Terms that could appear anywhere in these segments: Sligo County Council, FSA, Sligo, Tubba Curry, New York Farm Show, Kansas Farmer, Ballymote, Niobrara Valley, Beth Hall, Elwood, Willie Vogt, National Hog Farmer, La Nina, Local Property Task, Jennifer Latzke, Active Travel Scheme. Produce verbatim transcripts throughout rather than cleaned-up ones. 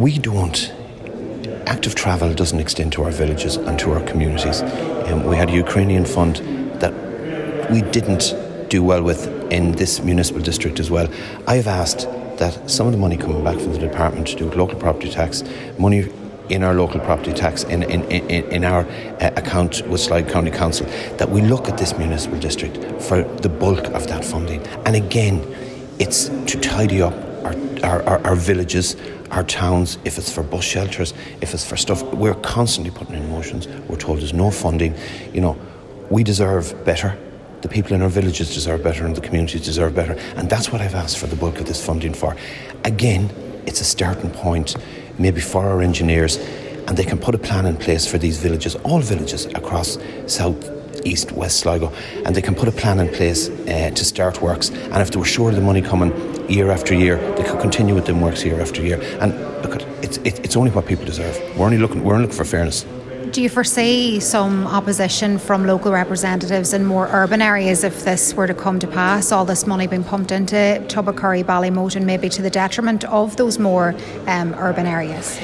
we don't. Active travel doesn't extend to our villages and to our communities. Um, we had a Ukrainian fund that we didn't do well with in this municipal district as well. I've asked that some of the money coming back from the department to do with local property tax, money in our local property tax, in, in, in, in our uh, account with Sligo County Council, that we look at this municipal district for the bulk of that funding. And again, it's to tidy up our, our, our, our villages, our towns, if it's for bus shelters, if it's for stuff. We're constantly putting in motions. We're told there's no funding. You know, we deserve better. The people in our villages deserve better and the communities deserve better. And that's what I've asked for the bulk of this funding for. Again, it's a starting point, maybe for our engineers, and they can put a plan in place for these villages, all villages across South, East, West Sligo, and they can put a plan in place uh, to start works. And if they were sure of the money coming year after year, they could continue with them works year after year. And look, it's it's only what people deserve. We're only looking we're only looking for fairness. Do you foresee some opposition from local representatives in more urban areas if this were to come to pass, all this money being pumped into Tubba Curry, Ballymote, and maybe to the detriment of those more um, urban areas?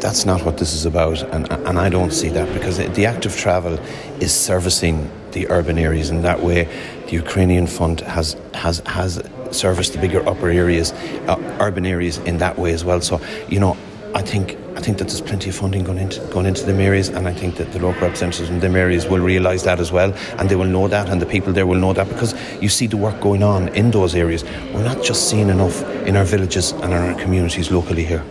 That's not what this is about, and, and I don't see that, because the active travel is servicing the urban areas in that way. The Ukrainian fund has has has serviced the bigger upper areas, uh, urban areas in that way as well. So, you know, I think I think that there's plenty of funding going into going into them areas, and I think that the local representatives in them areas will realise that as well, and they will know that, and the people there will know that, because you see the work going on in those areas. We're not just seeing enough in our villages and in our communities locally here.